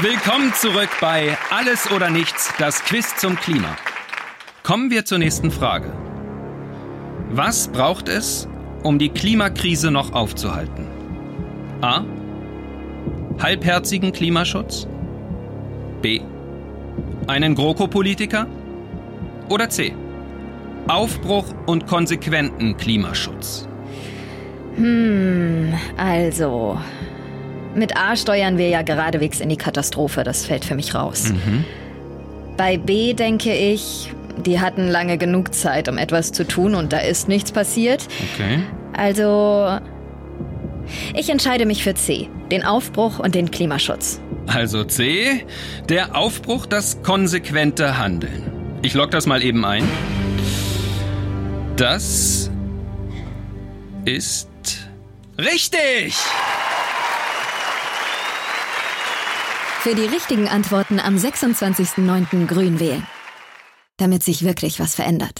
Willkommen zurück bei Alles oder Nichts, das Quiz zum Klima. Kommen wir zur nächsten Frage. Was braucht es, um die Klimakrise noch aufzuhalten? A. Halbherzigen Klimaschutz? B. Einen GroKo-Politiker? Oder C. Aufbruch und konsequenten Klimaschutz? Also... Mit A steuern wir ja geradewegs in die Katastrophe, das fällt für mich raus. Bei B denke ich, die hatten lange genug Zeit, um etwas zu tun und da ist nichts passiert. Okay. Also, ich entscheide mich für C, den Aufbruch und den Klimaschutz. Also C, der Aufbruch, das konsequente Handeln. Ich logge das mal eben ein. Das ist richtig! Für die richtigen Antworten am 26.09. grün wählen. Damit sich wirklich was verändert.